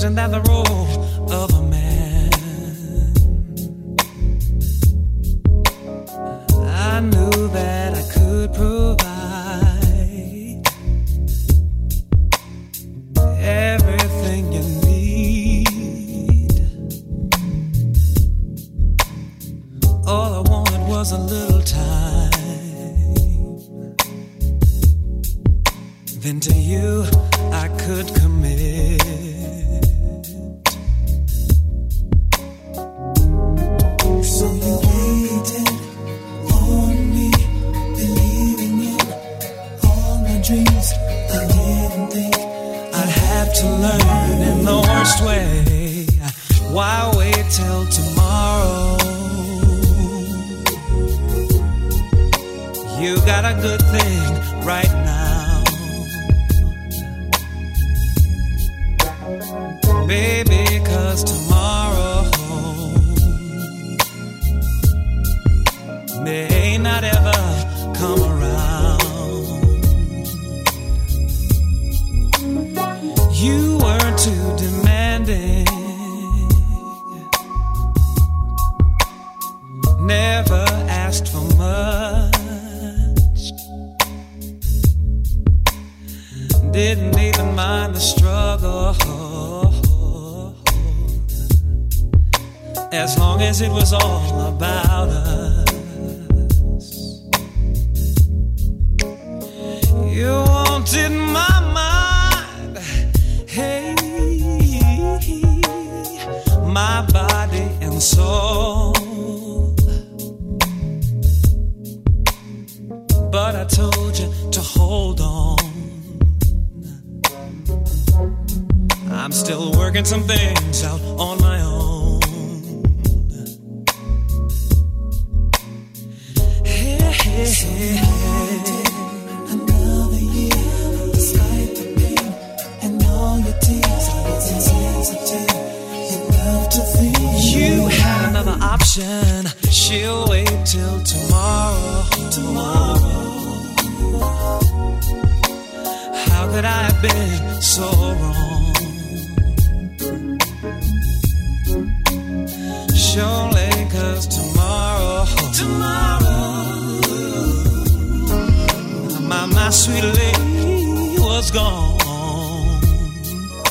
Isn't that the role of a man? I knew that I could provide everything you need. All I wanted was a little time. Then to you I could commit. Why wait till tomorrow? You got a good thing right now, baby, 'cause tomorrow may not ever come around. You were too demanding, never asked for much, didn't even mind the struggle, as long as it was all about us. You wanted my mind, hey, my body and soul. But I told you to hold on. I'm still working some things out on my own. Hey, hey, so hey. Another year, despite the pain and all your tears, you love to think you had another option. She'll wait till tomorrow. How could I have been so wrong? Surely, 'cause tomorrow, my sweet lady was gone. Feel like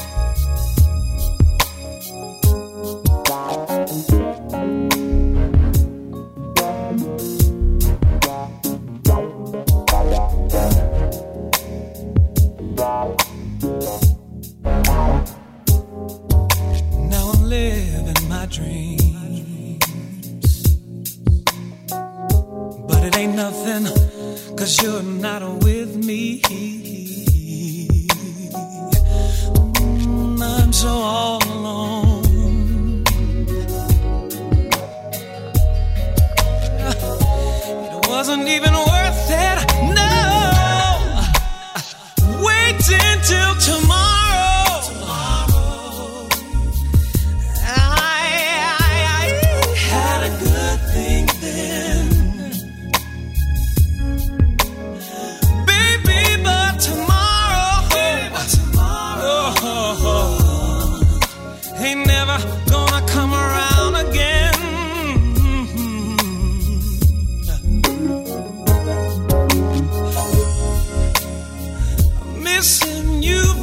the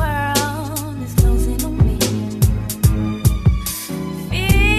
world is closing on me. Feel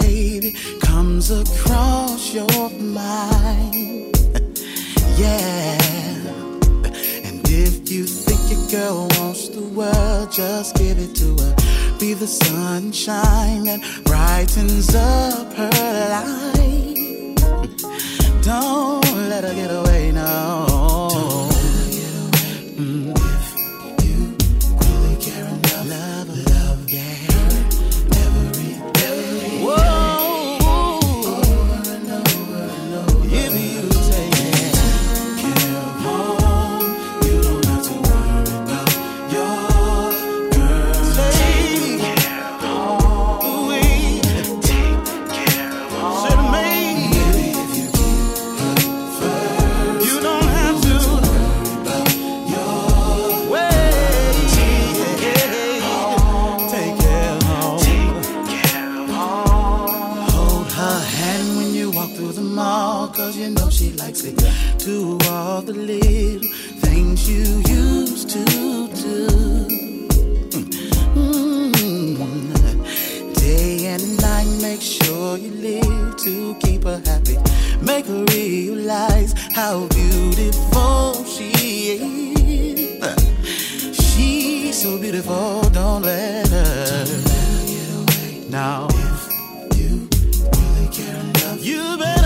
baby, comes across your mind. Yeah. And if you think your girl wants the world, just give it to her. Be the sunshine that brightens up her life. Don't let her get away, no. Do all the little things you used to do. Day and night, make sure you live to keep her happy. Make her realize how beautiful she is. She's so beautiful, don't let her get away. Now, if you really care enough, you better.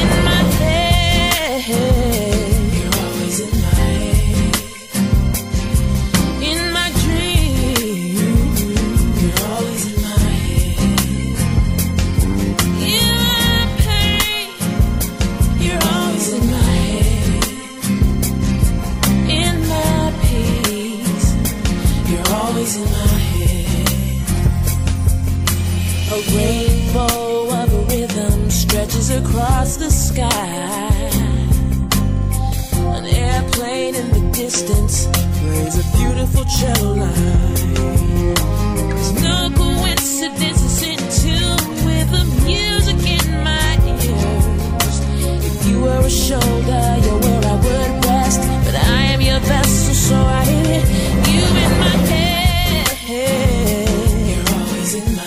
In my head, across the sky. An airplane in the distance plays a beautiful cello line. There's no coincidence, it's in tune with the music in my ears. If you were a shoulder, you're where I would rest, but I am your vessel, so I hear you in my head. You're always in my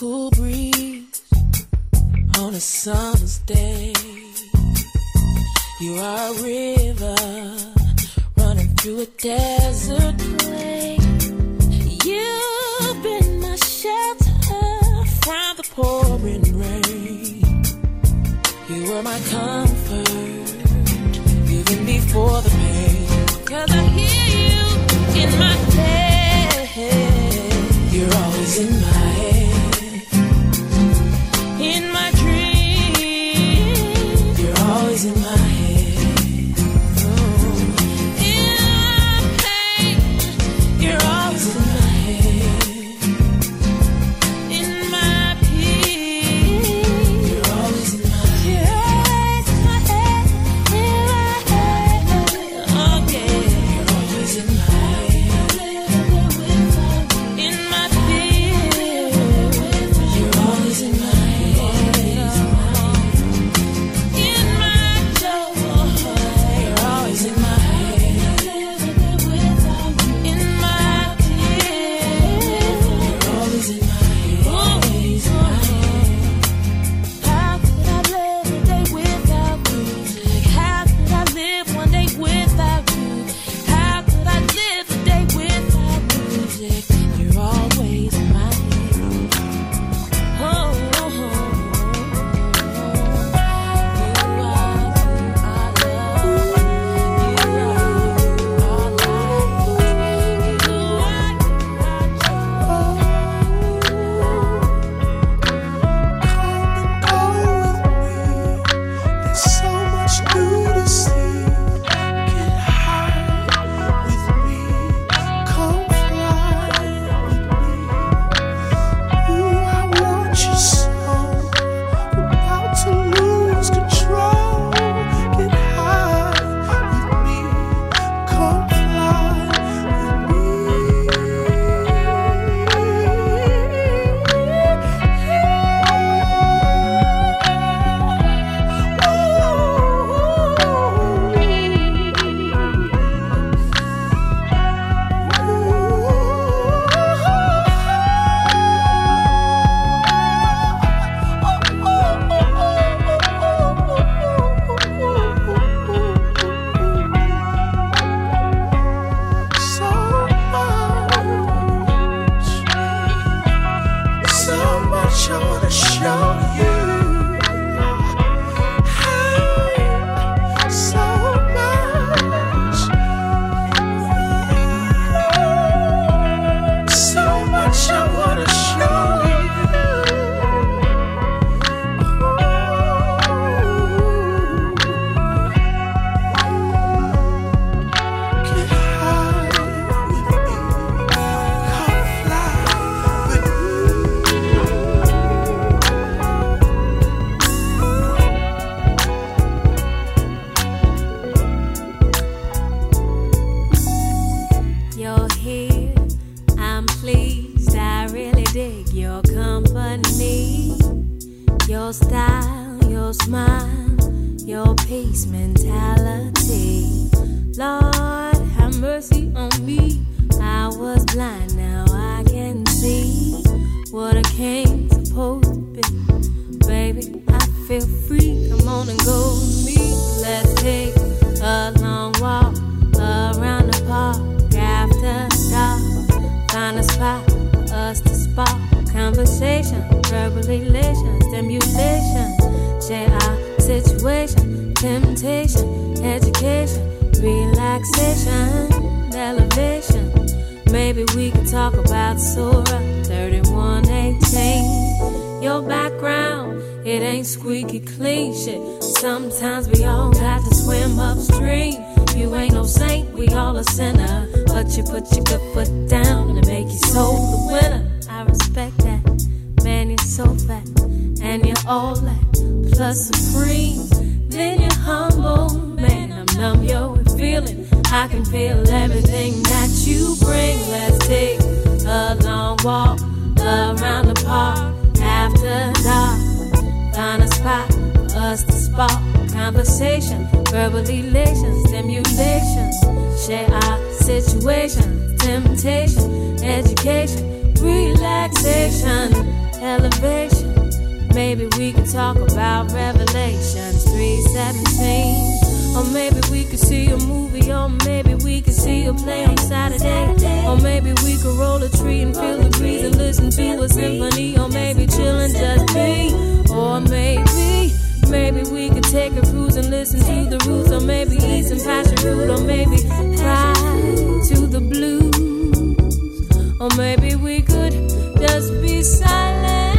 cool breeze on a summer's day. You are a river running through a desert plain. You've been my shelter from the pouring rain. You were my comfort even before the pain. 'Cause I hear you in my head. You're always in my head. In my dreams, you're always in my head. Oh. In my pain, you're always in my head. In my peace, you're always in my head. You're always in my head. Oh yeah, you're always in my head. Temptation, education, relaxation, elevation, Maybe we can talk about Surah 31:18. Your background, it ain't squeaky clean shit. Sometimes we all got to swim upstream. You ain't no saint, we all a sinner. But you put your good foot down and make your soul the winner. I respect that. Man, you're so fat, and you're all that, plus supreme. Then you're humble, man, I'm numb, yo, and feeling. I can feel everything that you bring. Let's take a long walk around the park after dark. Find a spot for us to spark conversation, verbal elation, stimulation. Share our situation, temptation, education, relaxation, elevation. Maybe we can talk about Revelations 3:17. Or maybe we could see a movie. Or maybe we could see a play on Saturday. Or maybe we could roll a tree and feel the breeze and listen to a symphony. Or maybe chillin' just me. Or maybe we could take a cruise and listen to the roots. Or maybe eat some passion fruit. Or maybe cry to the blues. Or maybe we could just be silent.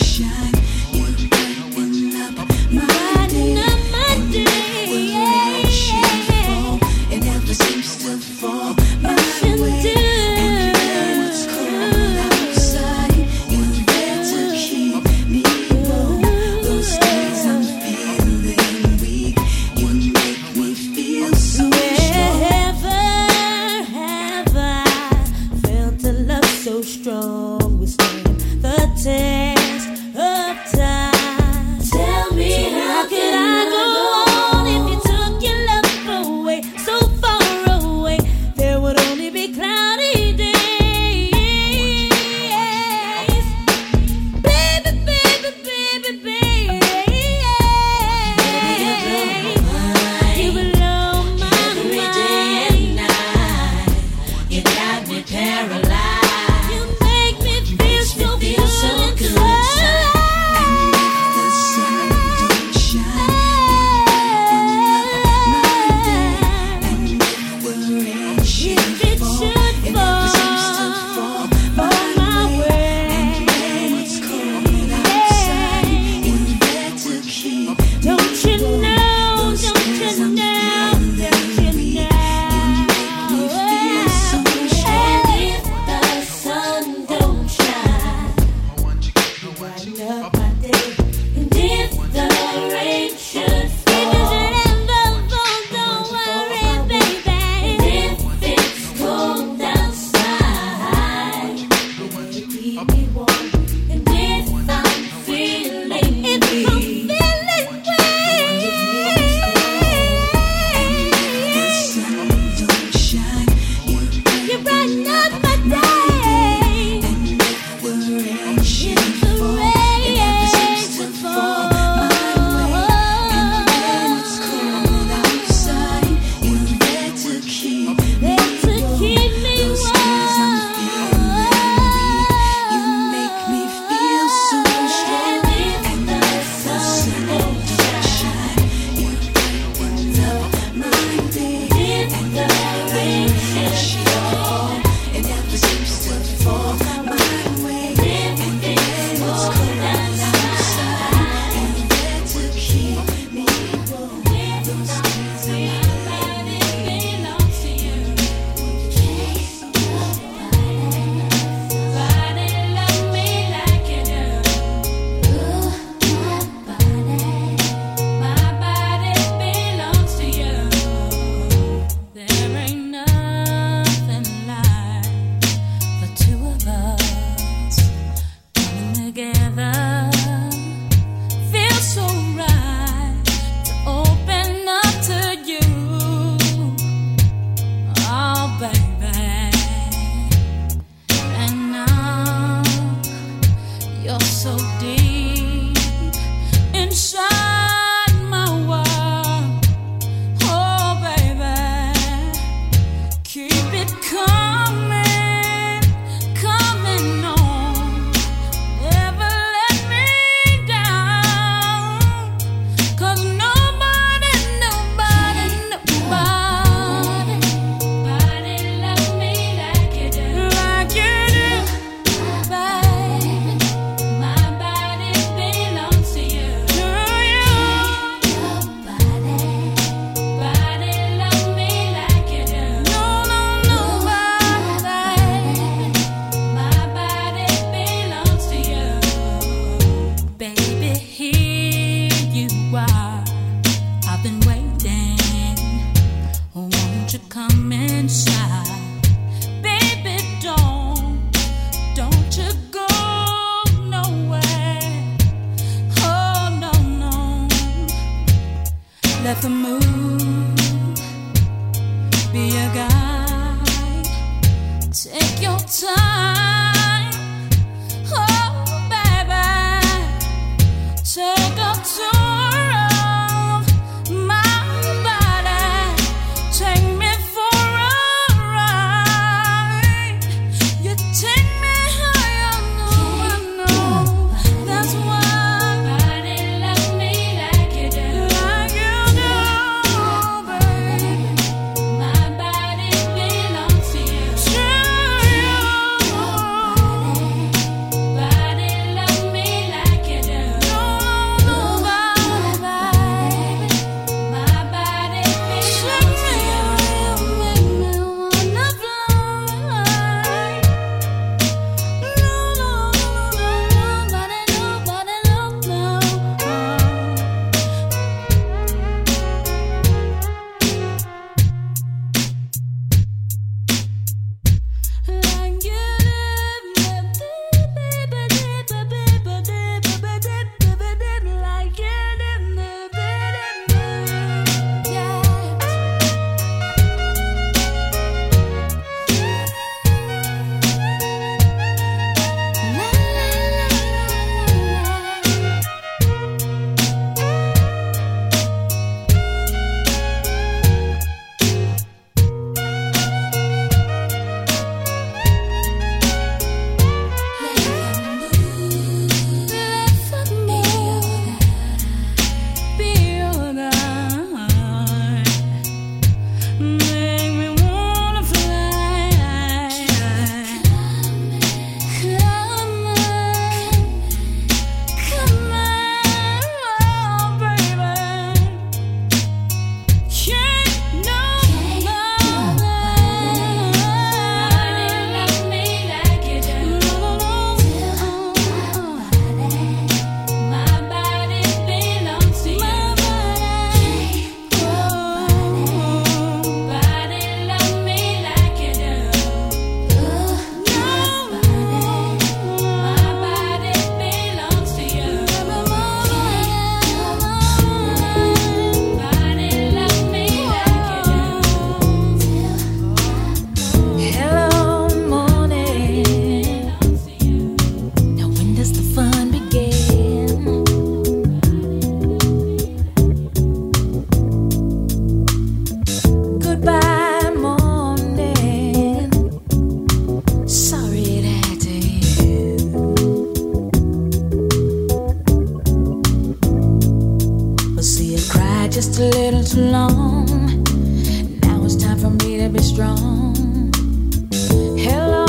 Shine. be a guide. Take your time, oh baby. Take a tour of my body. Take me for a ride. You take me higher, no, I know. That's why nobody love me like you do. Like you do, baby. My body belongs to you. Sure, nobody love me like you do. Nobody. My body belongs to you. Make me wanna fly. No, nobody, no. Like you love me, like you love me, yeah. La, la, la, la, la. Hello, morning. Now, when does the fun begin? Goodbye, morning. Sorry it had to end. We'll see you cry just a little too long. Now it's time for me to be strong. Hello,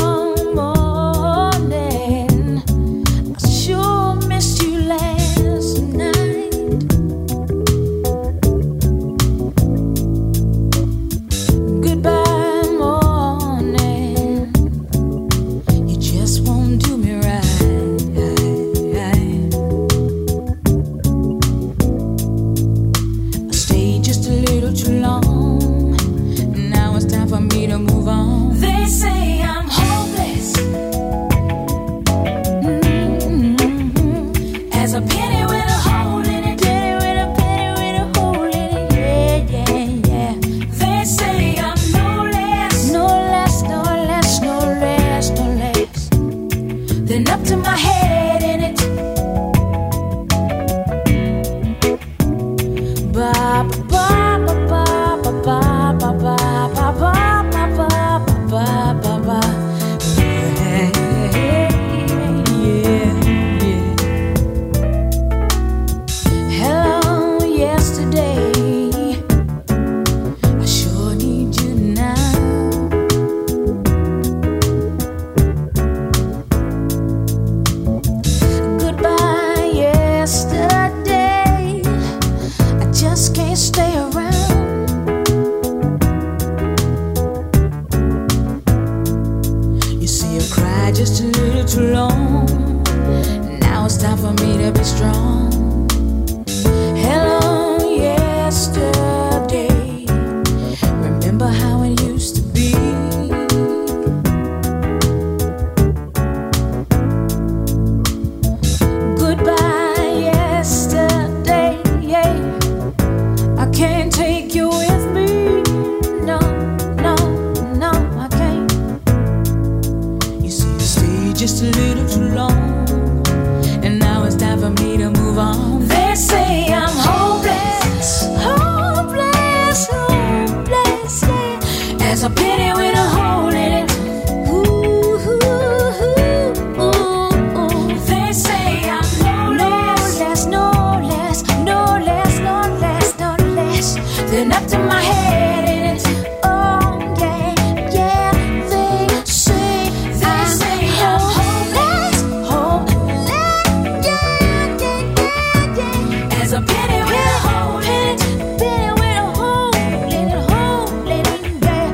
morning. I sure missed you last night. Goodbye, morning. You just won't do me right. I stayed just a little too long. Now it's time for me to move. been up to my head in it. Oh yeah, yeah. They say I'm hopeless, yeah, yeah, yeah, yeah. As a penny will hold it, penny will hold it, yeah.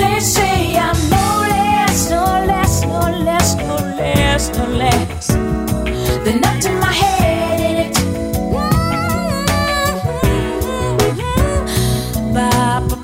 They say I'm no less than up to my head. Bye.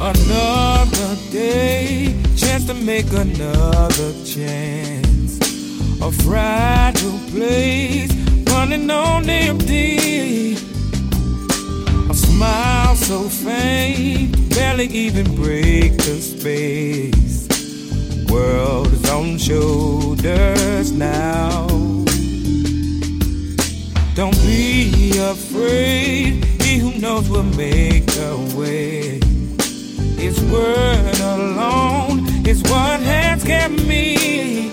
Another day, chance to make another chance. A fragile place, running on empty. A smile so faint, barely even break the space. The world is on shoulders now. Don't be afraid, he who knows will make a way. His word alone is what has kept me.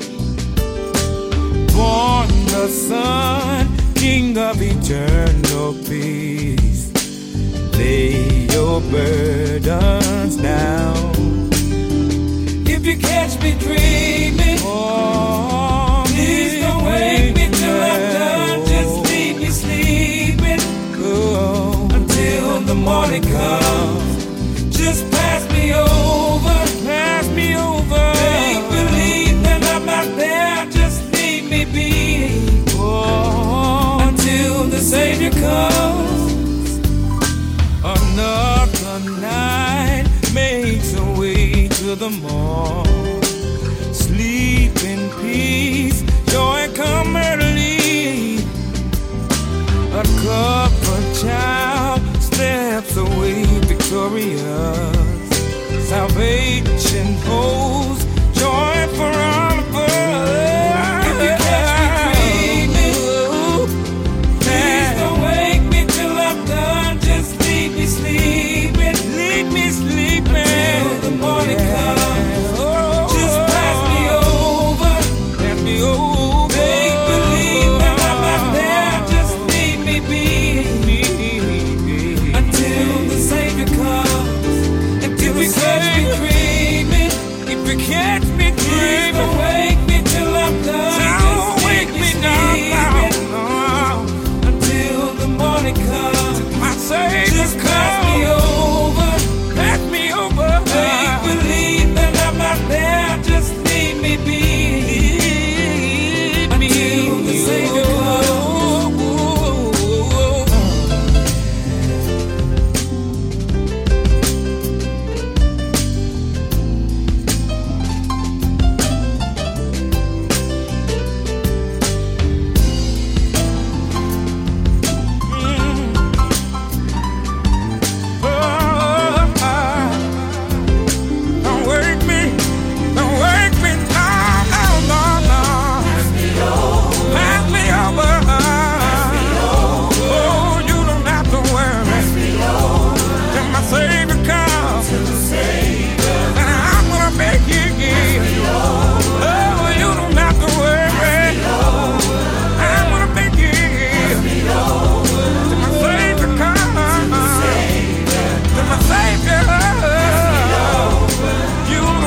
Born the Son, King of eternal peace. Lay your burdens down. If you catch me dreaming, oh, please don't wake me till I'm done. Just leave me sleeping until the morning comes. Just pass me over, make believe that I'm not there, just leave me be, oh, until the Savior comes. Another night makes a way to the morn. Sleep in peace, joy come early. A covered child steps away victorious. Salvation holds joy forever. If you catch me dreaming, please don't wake me till I'm done. Just leave me sleeping, leave me sleeping until the morning comes. Just pass me over, make believe that I'm not there. Just leave me be until the Savior comes. If you catch me dreaming, if you catch me dreaming, don't wake me till I'm done. Don't wake me down until the morning comes. My Savior, just pass me over, pass me over. Make believe that I'm not there, just leave me be until the Savior comes. You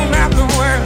don't have to worry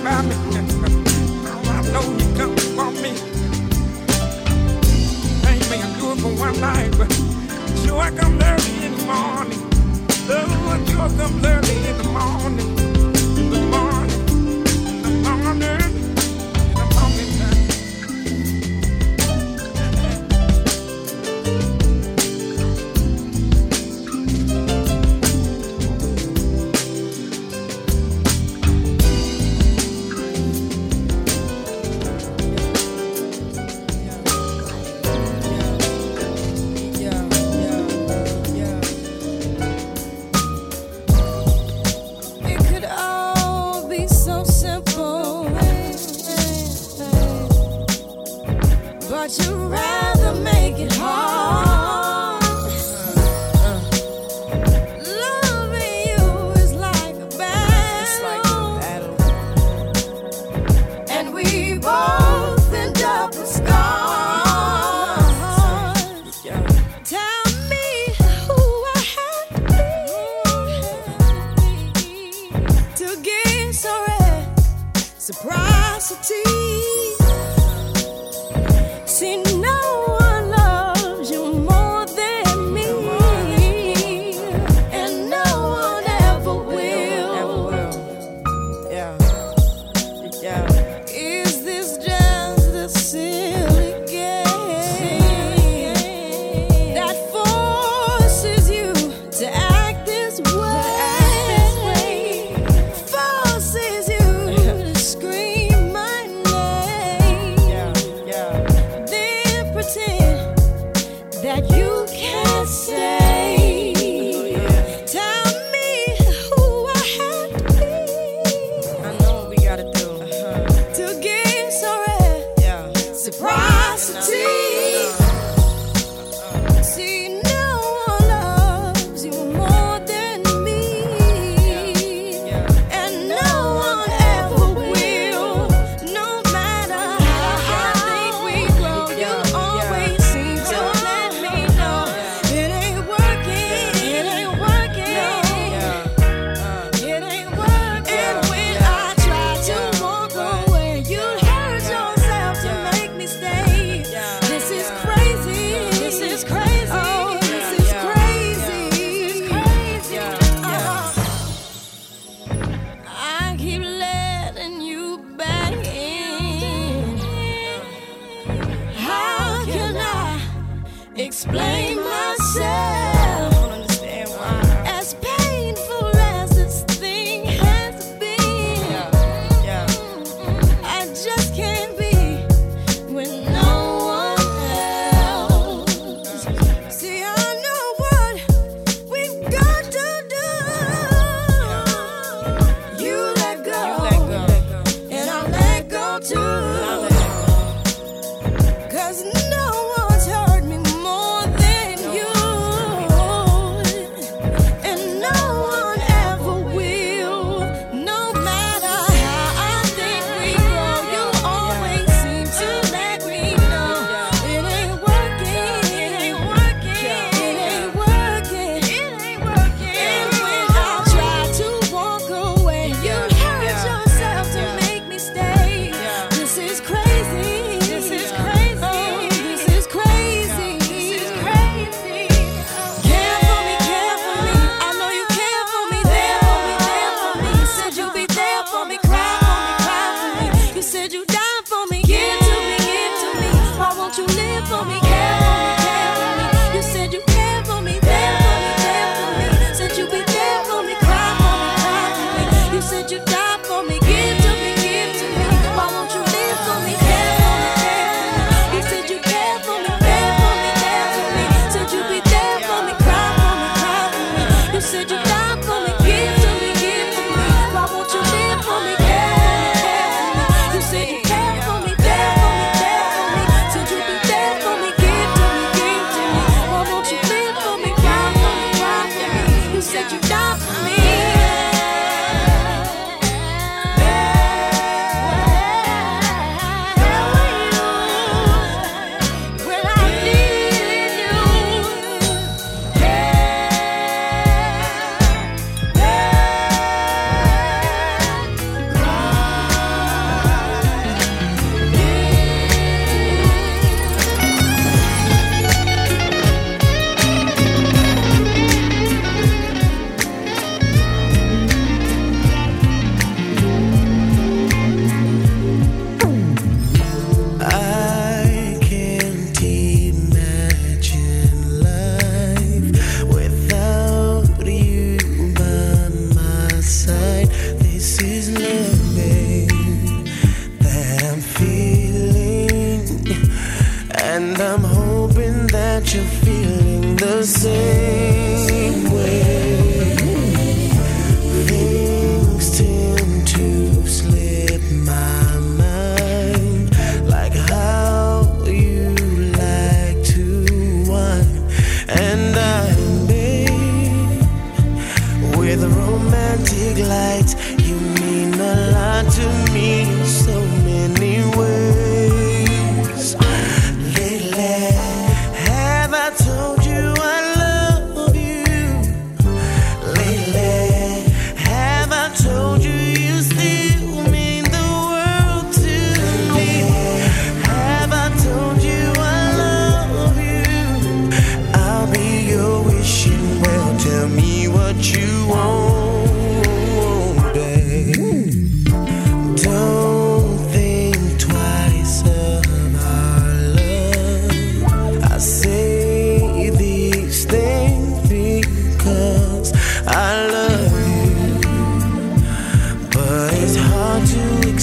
about me. I know you come from. But you'd rather make it hard. Loving you is like a battle, and we both end up with scars. Tell me who I have to be to give reciprocity. See, no one loves you more than me, and no one ever will. Yeah. Is this just a silly game that forces you to act this way? Forces you to scream. That you can't stay. Tell me who I have to be. I know what we gotta do to give reciprocity. See, no one loves you more than me, and no one ever will. No matter how big we grow, you always seem to. Explain myself. I don't understand why. As painful as this thing has been, I just can't be with no one else. See, I know what we've got to do. You let go. And I'll let go too. 'Cause no one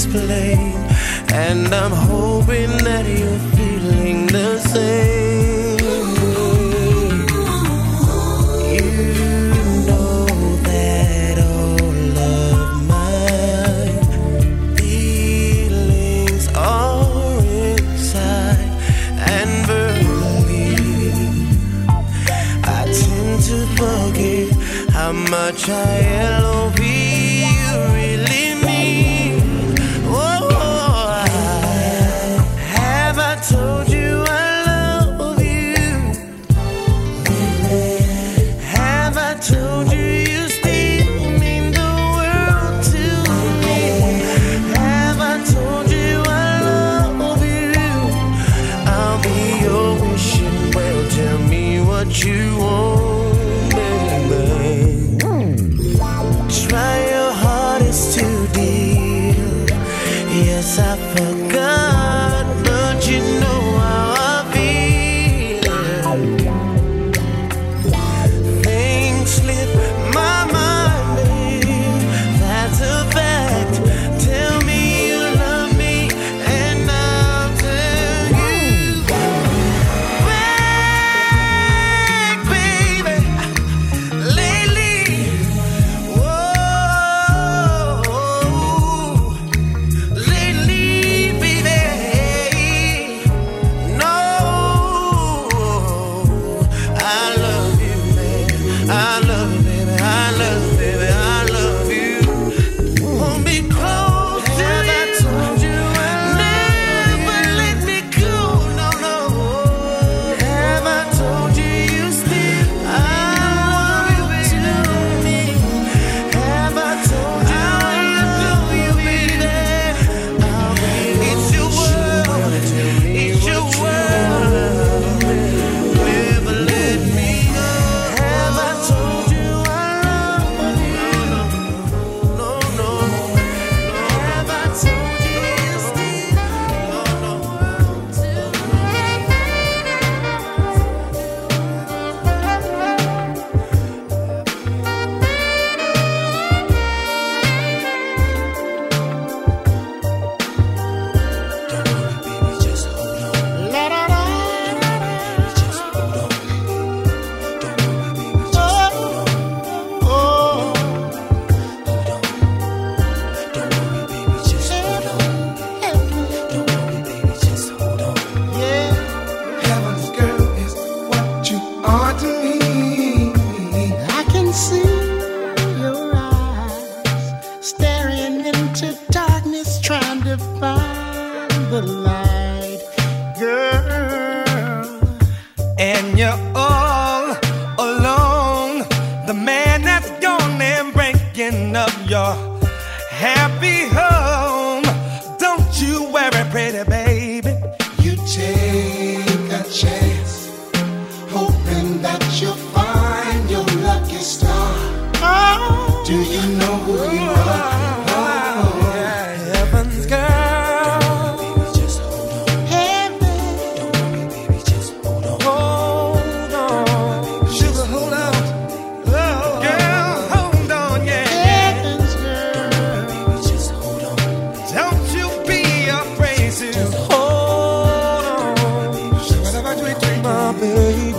explain, and I'm hoping that you're feeling the same. You know that all of my feelings are inside, and believe I tend to forget how much I love you. You won't, baby. Try your hardest to deal. Yes, I forgot, but you know how I feel. Things slip my mind, baby. That's a fact. Tell me you love me, and I'll tell you Please.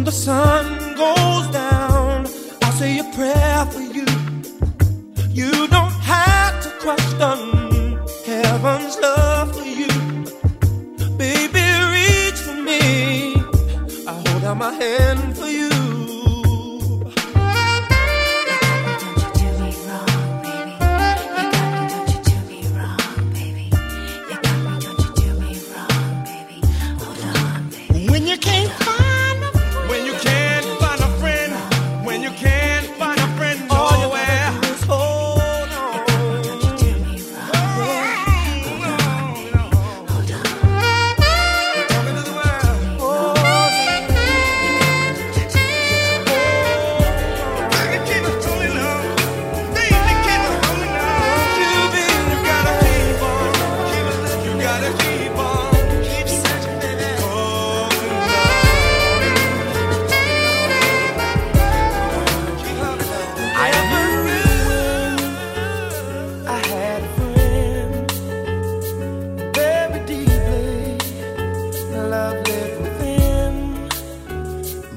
when the sun goes down, I'll say a prayer for you. You don't have to question heaven's love for you. Baby, reach for me, I hold out my hand for you.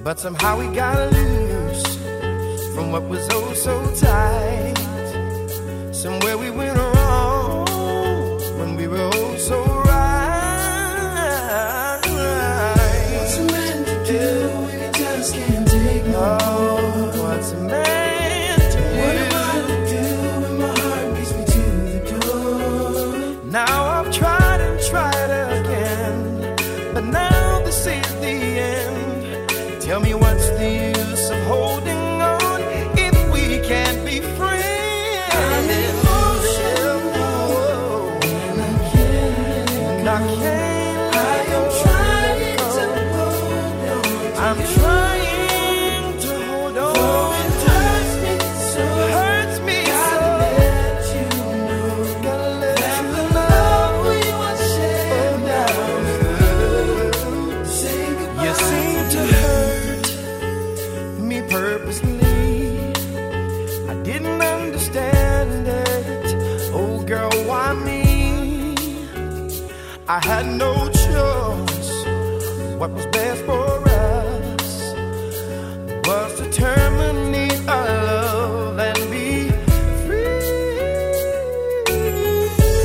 But somehow we got loose from what was oh so tight. Somewhere we went wrong when we were oh so right. What's a man to do when he just can't take no? Oh, what's a man to do? What am I to do when my heart beats me to the door? Now I've tried and tried again, but now this is the end. Tell me what's the use of holding on if we can't be friends? I'm emotional and I am trying to hold on. Oh, it hurts me so. I had no choice. What was best for us was to terminate our love and be free.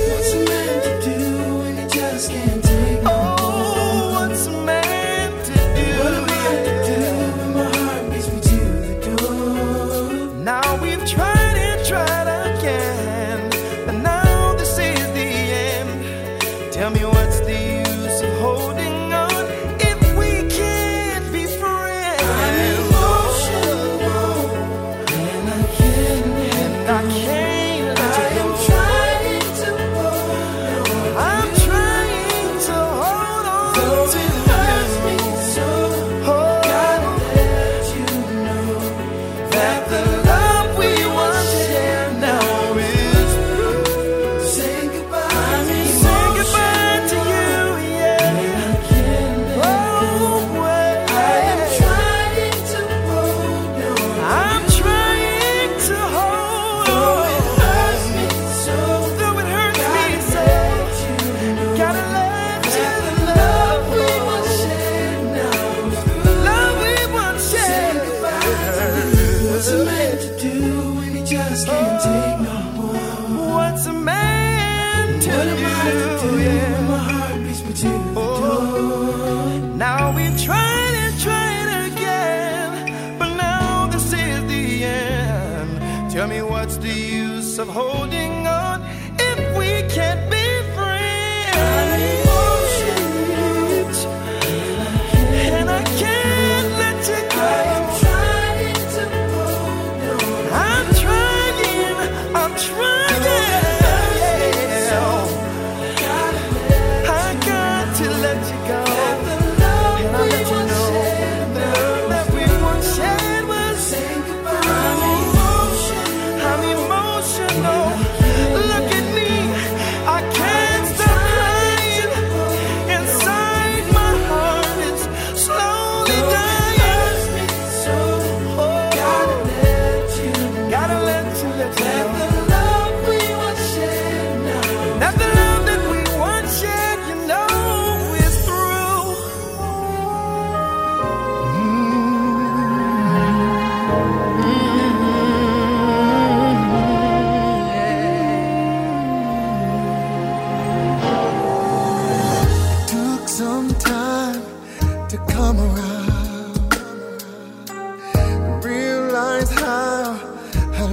What's a man to do when he just can't take no? Oh, what's a man to do? What am I to do when my heart beats me to the door? Now we've tried and tried again, but now this is the end. Tell me. Tell me what's the use of holding on if we can't be friends? I'm emotional and I can't let you go. I'm trying. I got to let you go. And I let you know the love that we once shared was saying goodbye. I'm emotional, look at me, I can't.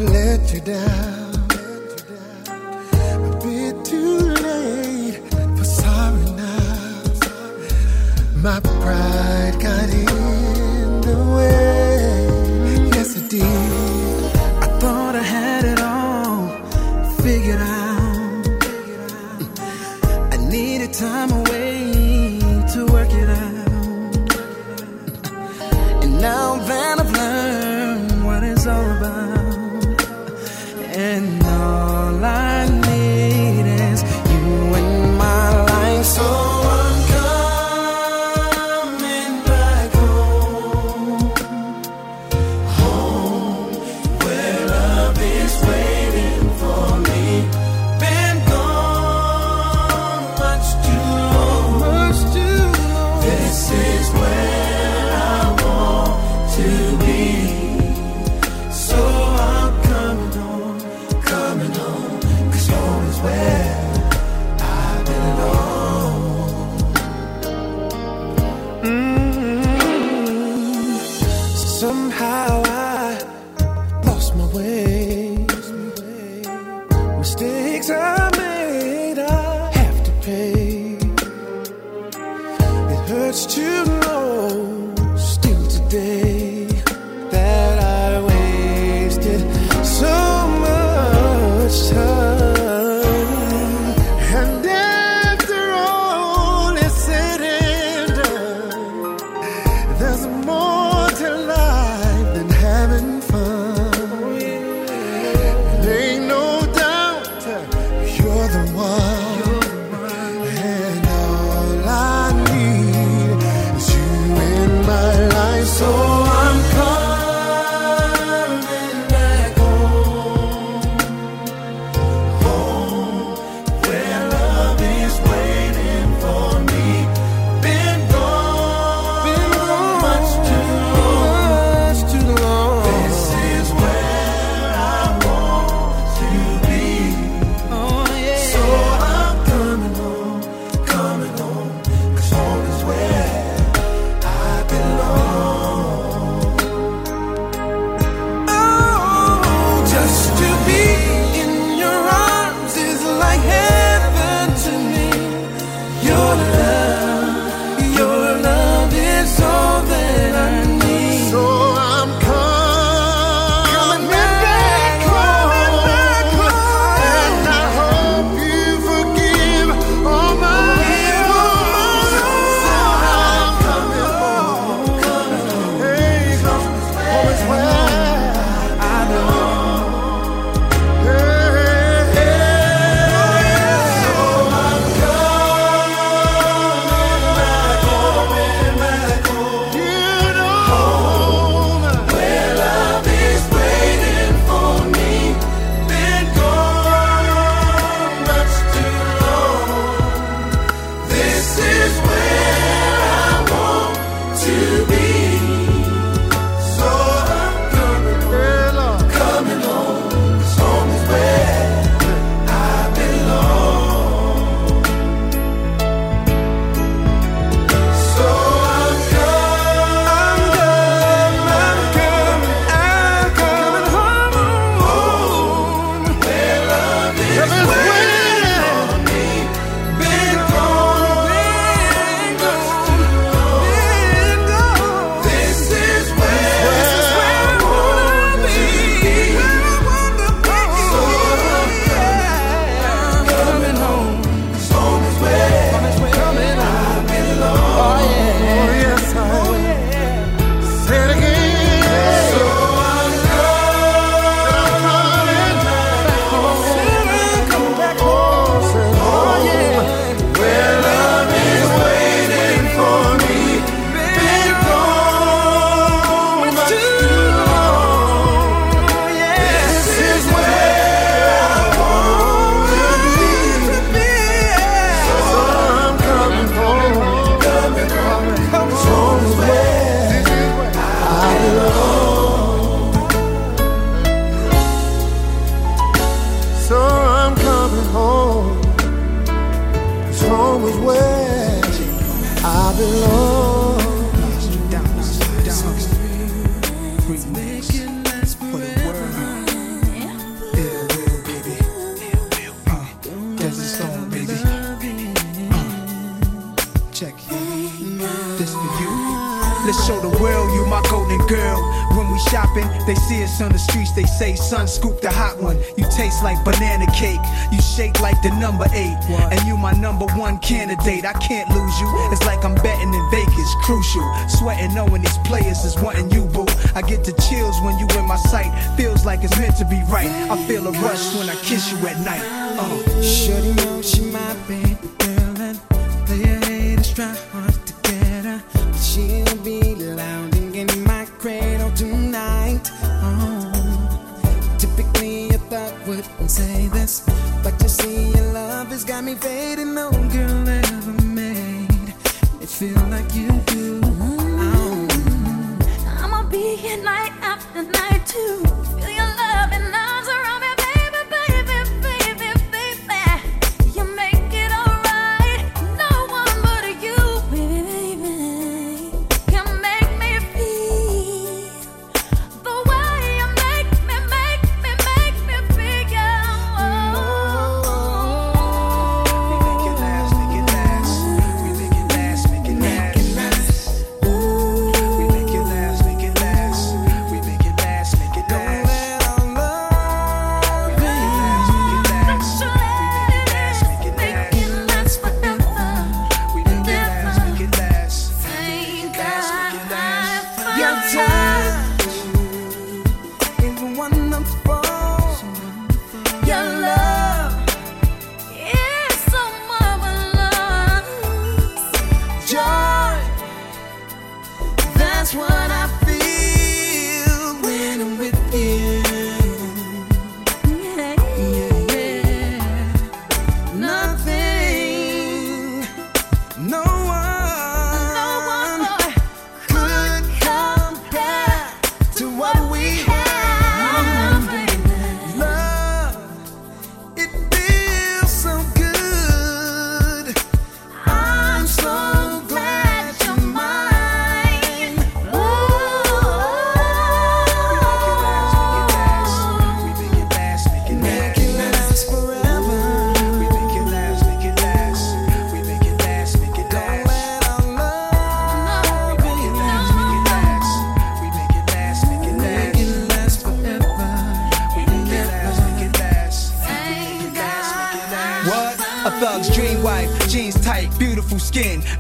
let you down. A bit too late for sorry now. My pride got in the way. Yes, it did. I thought I had it all figured out. I needed time away to work it out. And now that I've learned what it's all about, and all I need is you in my life. So making us for the world. girl. When we shopping, they see us on the streets. They say, son, scoop the hot one. You taste like banana cake. You shake like the number 8. And you my number 1 candidate. I can't lose you. It's like I'm betting in Vegas. Crucial. Sweating knowing these players is wanting you, boo. I get the chills when you in my sight. Feels like it's meant to be right. I feel a rush when I kiss you at night. Shorty know she my baby girl, and they haters try hard to get her, but she'll be lounging in my cradle tonight. Typically a thug wouldn't say this, but you see your love has got me fading. No girl ever made it feel like you do. I'ma be here night after night too. Feel your love and arms around me.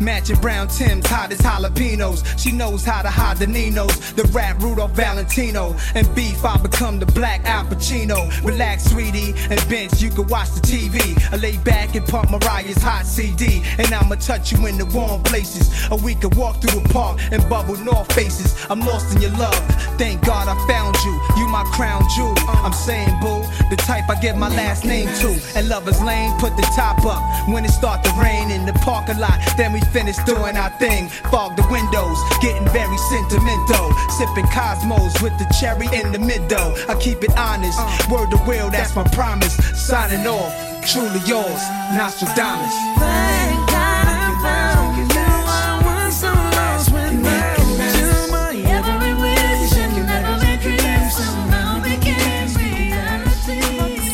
Matching brown Timbs, hot as jalapenos. She knows how to hide the Ninos, the rap Rudolph Valentino. And beef, I become the black Al Pacino. Relax, sweetie, and bench, you can watch the TV. I lay back and pump Mariah's hot CD. And I'ma touch you in the warm places. Or we could walk through the park and bubble North Faces. I'm lost in your love. Thank God I found you. You my crown jewel. I'm saying, boo, the type I give my last name to. And Lover's Lane, put the top up. When it start to rain in the parking lot, then we finish doing our thing. Fog the windows, getting very sentimental. Sipping Cosmos with the cherry in the middle. I keep it honest, word to will, that's my promise. Signing off, truly yours, Nostradamus. Thank God I found you. I was so lost when I came to my every wish and every dream somehow became reality.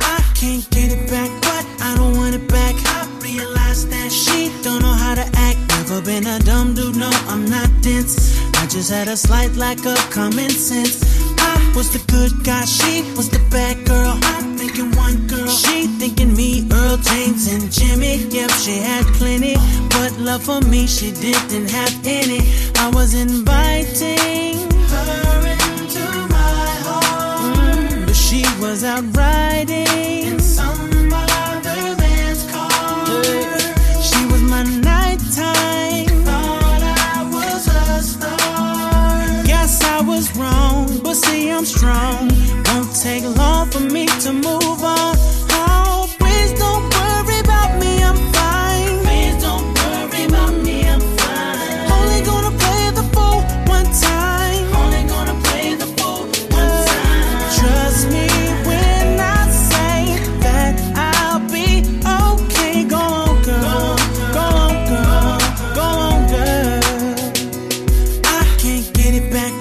I can't get it back, but I don't want it back. I realize that she don't know how to act. Never been a dumb dude, no, I'm not dense. I just had a slight lack of common sense. I was the good guy, she was the bad girl. I'm thinking one girl, she thinking me, Earl, James, and Jimmy. Yep, she had plenty, but love for me she didn't have any. I was inviting her into my home, but she was out riding in some other man's car. She was my nighttime. I was wrong, but see I'm strong. Won't take long for me to move on. Oh, please don't worry about me, I'm fine. Please don't worry about me, I'm fine. Only gonna play the fool one time. Only gonna play the fool one time. Trust me when I say that I'll be okay. Go on, girl. Go on, girl. Go on, girl. I can't get it back.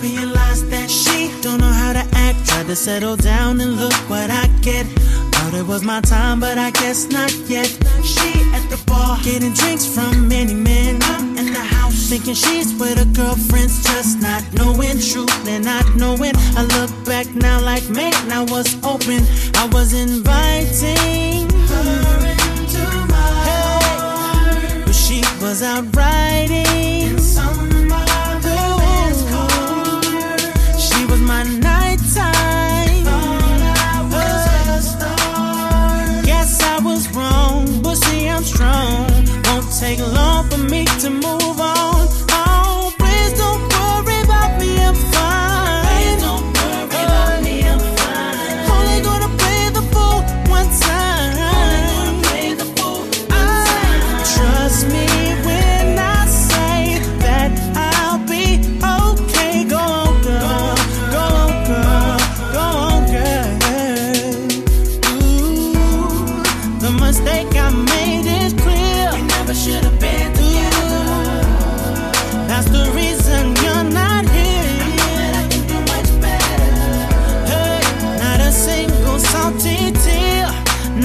Realize that she don't know how to act. Try to settle down and look what I get. All Thought it was my time, but I guess not yet. She at the bar, getting drinks from many men. I'm in the house, thinking she's with her girlfriends, just not knowing truth and not knowing. I look back now like, man, I was open. I was inviting her into my heart, but she was out riding in some other man's car. She was my nighttime. I'm strong, won't take long for me to move on. Oh, please don't worry about me, I'm fine. Please don't worry about me, I'm fine. Only gonna play the fool one time. Only gonna play the fool one time. Trust me when I say that I'll be okay. Go on, girl, go on, girl, go on, girl. Ooh, the mistake I made is clear. We never should have been together. Ooh, that's the reason you're not here. I know that I can do much better. Hey, not a single salty tear,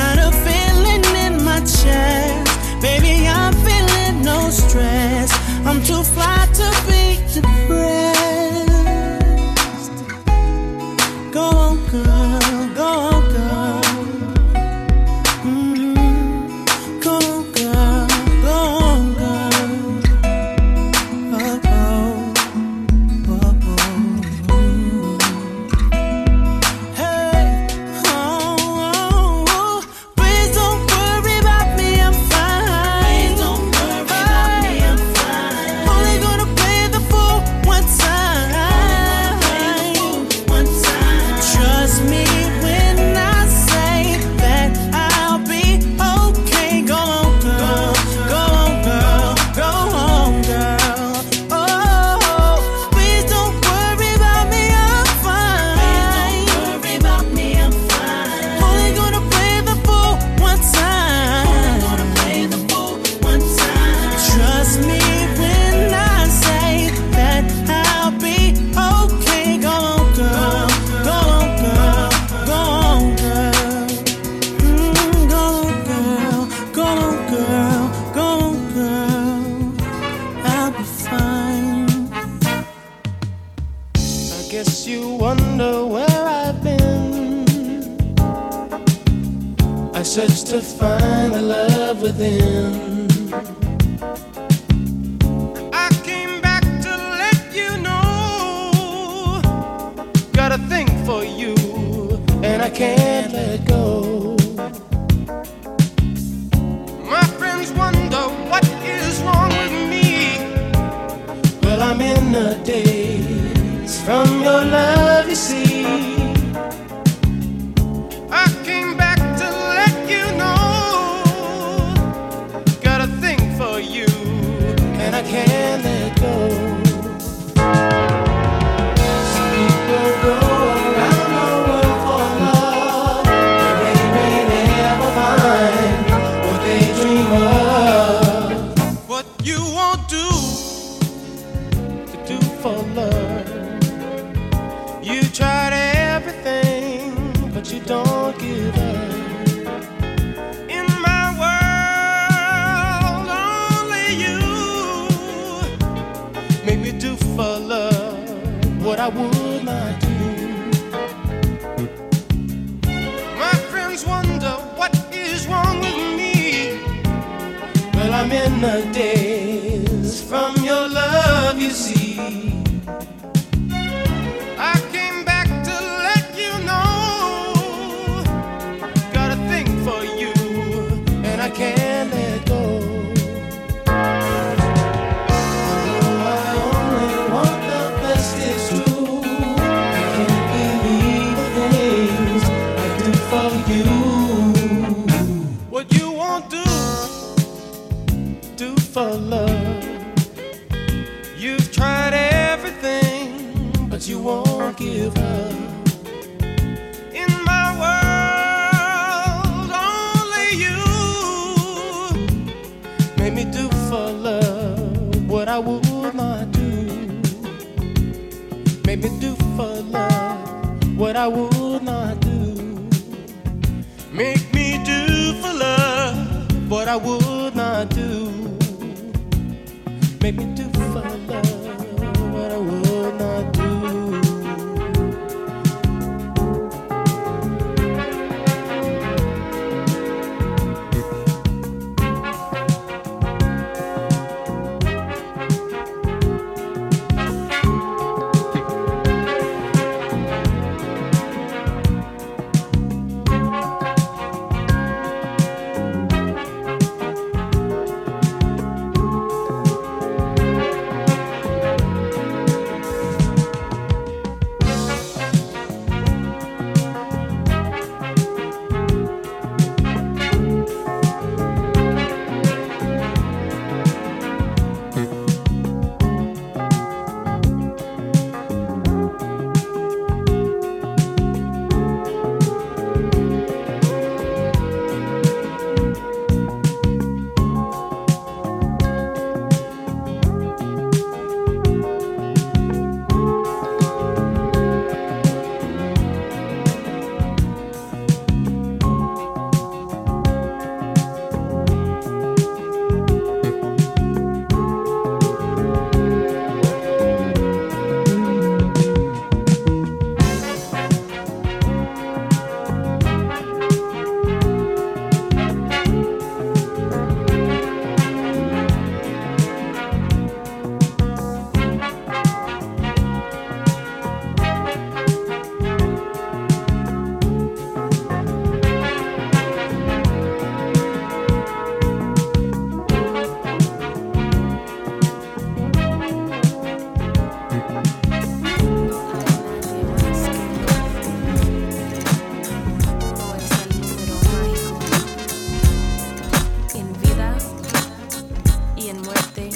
not a feeling in my chest. Baby, I'm feeling no stress. I'm too fly to be depressed. Go on, girl, go on, girl. Search to find the love within. I came back to let you know, got a thing for you, and I can't let go. My friends wonder what is wrong with me. Well, I'm in a daze from your love, you see. I can't let go. I would not do. My friends wonder what is wrong with me. Well, I'm in a daze from your love, you see. I came back to let you know, got a thing for you, and I can't let go. For love, you've tried everything, but you won't give up. In my world, only you made me do for love what I would not do. Made me do for love what I would not do. Make I would not do. Make me do for love what I would not do. En vida y en muerte.